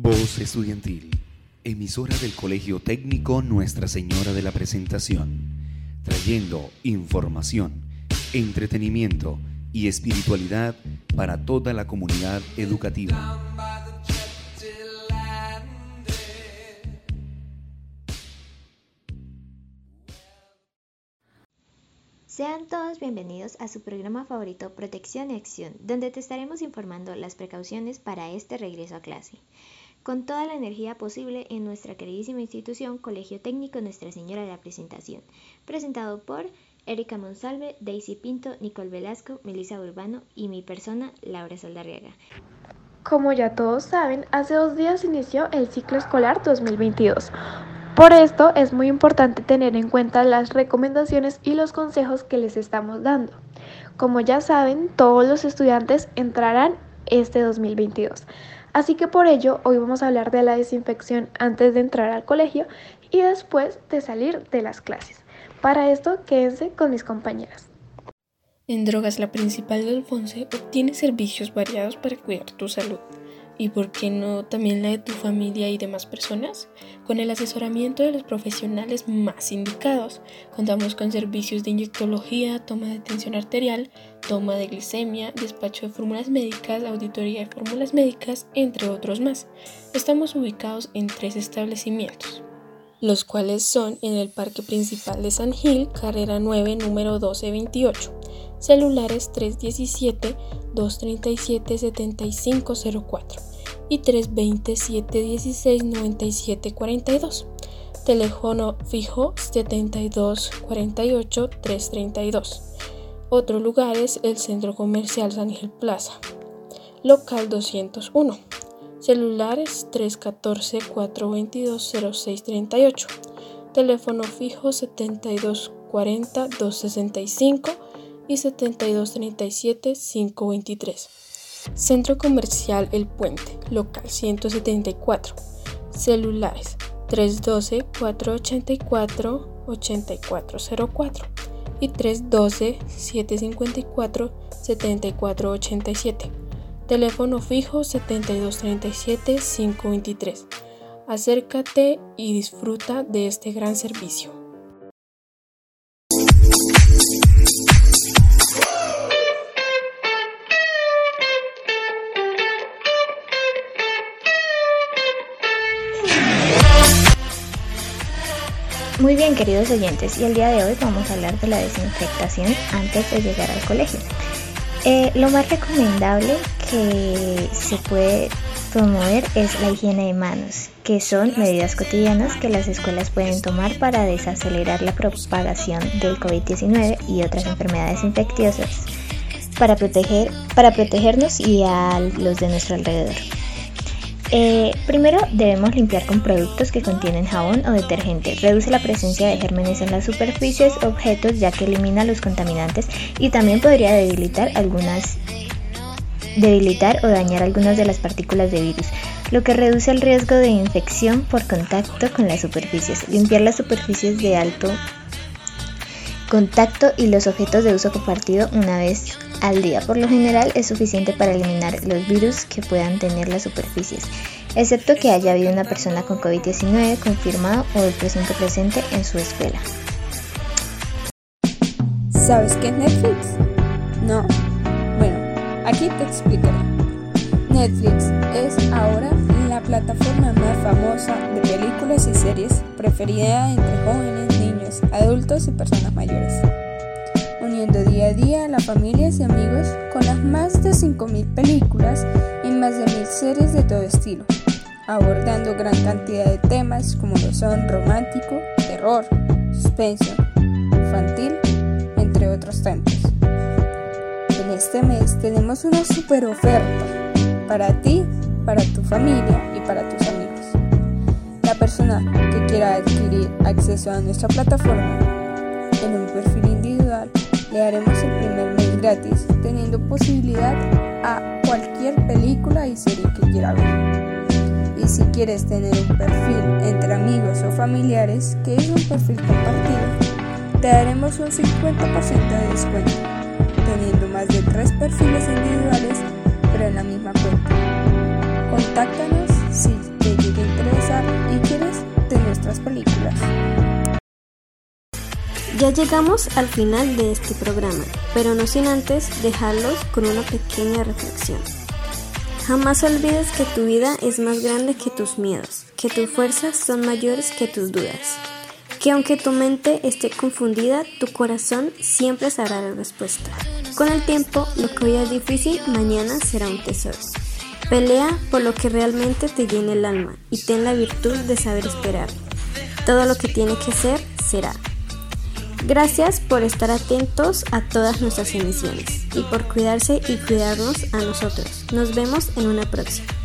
Voz Estudiantil, emisora del Colegio Técnico Nuestra Señora de la Presentación, trayendo información, entretenimiento y espiritualidad para toda la comunidad educativa. Sean todos bienvenidos a su programa favorito Protección y Acción, donde te estaremos informando las precauciones para este regreso a clase, con toda la energía posible en nuestra queridísima institución Colegio Técnico Nuestra Señora de la Presentación, presentado por Erika Monsalve, Daisy Pinto, Nicole Velasco, Melissa Urbano y mi persona, Laura Saldarriaga. Como ya todos saben, hace 2 días inició el ciclo escolar 2022. Por esto es muy importante tener en cuenta las recomendaciones y los consejos que les estamos dando. Como ya saben, todos los estudiantes entrarán este 2022. Así que por ello, hoy vamos a hablar de la desinfección antes de entrar al colegio y después de salir de las clases. Para esto, quédense con mis compañeras. En Drogas, la principal de Alfonso, obtienes servicios variados para cuidar tu salud. Y por qué no también la de tu familia y demás personas. Con el asesoramiento de los profesionales más indicados, contamos con servicios de inyectología, toma de tensión arterial, toma de glicemia, despacho de fórmulas médicas, auditoría de fórmulas médicas, entre otros más. Estamos ubicados en 3 establecimientos, los cuales son en el Parque Principal de San Gil, carrera 9, número 1228, celulares 317-237-7504 y 320-716-9742, teléfono fijo 7248-332. Otro lugar es el Centro Comercial San Miguel Plaza, local 201, celulares 314-422-0638, teléfono fijo 7240-265 y 7237-523. Centro Comercial El Puente, local 174, celulares 312-484-8404 y 312-754-7487, teléfono fijo 7237-523. Acércate y disfruta de este gran servicio. Muy bien, queridos oyentes, y el día de hoy vamos a hablar de la desinfectación antes de llegar al colegio. Lo más recomendable que se puede promover es la higiene de manos, que son medidas cotidianas que las escuelas pueden tomar para desacelerar la propagación del COVID-19 y otras enfermedades infecciosas, para protegernos y a los de nuestro alrededor. Primero debemos limpiar con productos que contienen jabón o detergente. Reduce la presencia de gérmenes en las superficies, objetos, ya que elimina los contaminantes y también podría debilitar o dañar algunas de las partículas de virus, lo que reduce el riesgo de infección por contacto con las superficies. Limpiar las superficies de alto contacto y los objetos de uso compartido una vez al día, por lo general, es suficiente para eliminar los virus que puedan tener las superficies, excepto que haya habido una persona con COVID-19 confirmado o el presunto presente en su escuela. ¿Sabes qué es Netflix? No. Bueno, aquí te explicaré. Netflix es ahora la plataforma más famosa de películas y series, preferida entre jóvenes, niños, adultos y personas mayores, uniendo día a día a las familias y amigos con las más de 5.000 películas y más de 1.000 series de todo estilo, abordando gran cantidad de temas como lo son romántico, terror, suspenso, infantil, entre otros tantos. En este mes tenemos una super oferta para ti, para tu familia y para tus amigos. La persona que quiera adquirir acceso a nuestra plataforma en un perfil individual le daremos el primer mes gratis, teniendo posibilidad a cualquier película y serie que quiera ver. Y si quieres tener un perfil entre amigos o familiares, que es un perfil compartido, te daremos un 50% de descuento, teniendo más de 3 perfiles individuales pero en la misma cuenta. Contáctanos si recomendar líderes de nuestras películas. Ya llegamos al final de este programa, pero no sin antes dejarlos con una pequeña reflexión. Jamás olvides que tu vida es más grande que tus miedos, que tus fuerzas son mayores que tus dudas, que aunque tu mente esté confundida, tu corazón siempre sabrá la respuesta. Con el tiempo, lo que hoy es difícil, mañana será un tesoro. Pelea por lo que realmente te llena el alma y ten la virtud de saber esperar. Todo lo que tiene que ser, será. Gracias por estar atentos a todas nuestras emisiones y por cuidarse y cuidarnos a nosotros. Nos vemos en una próxima.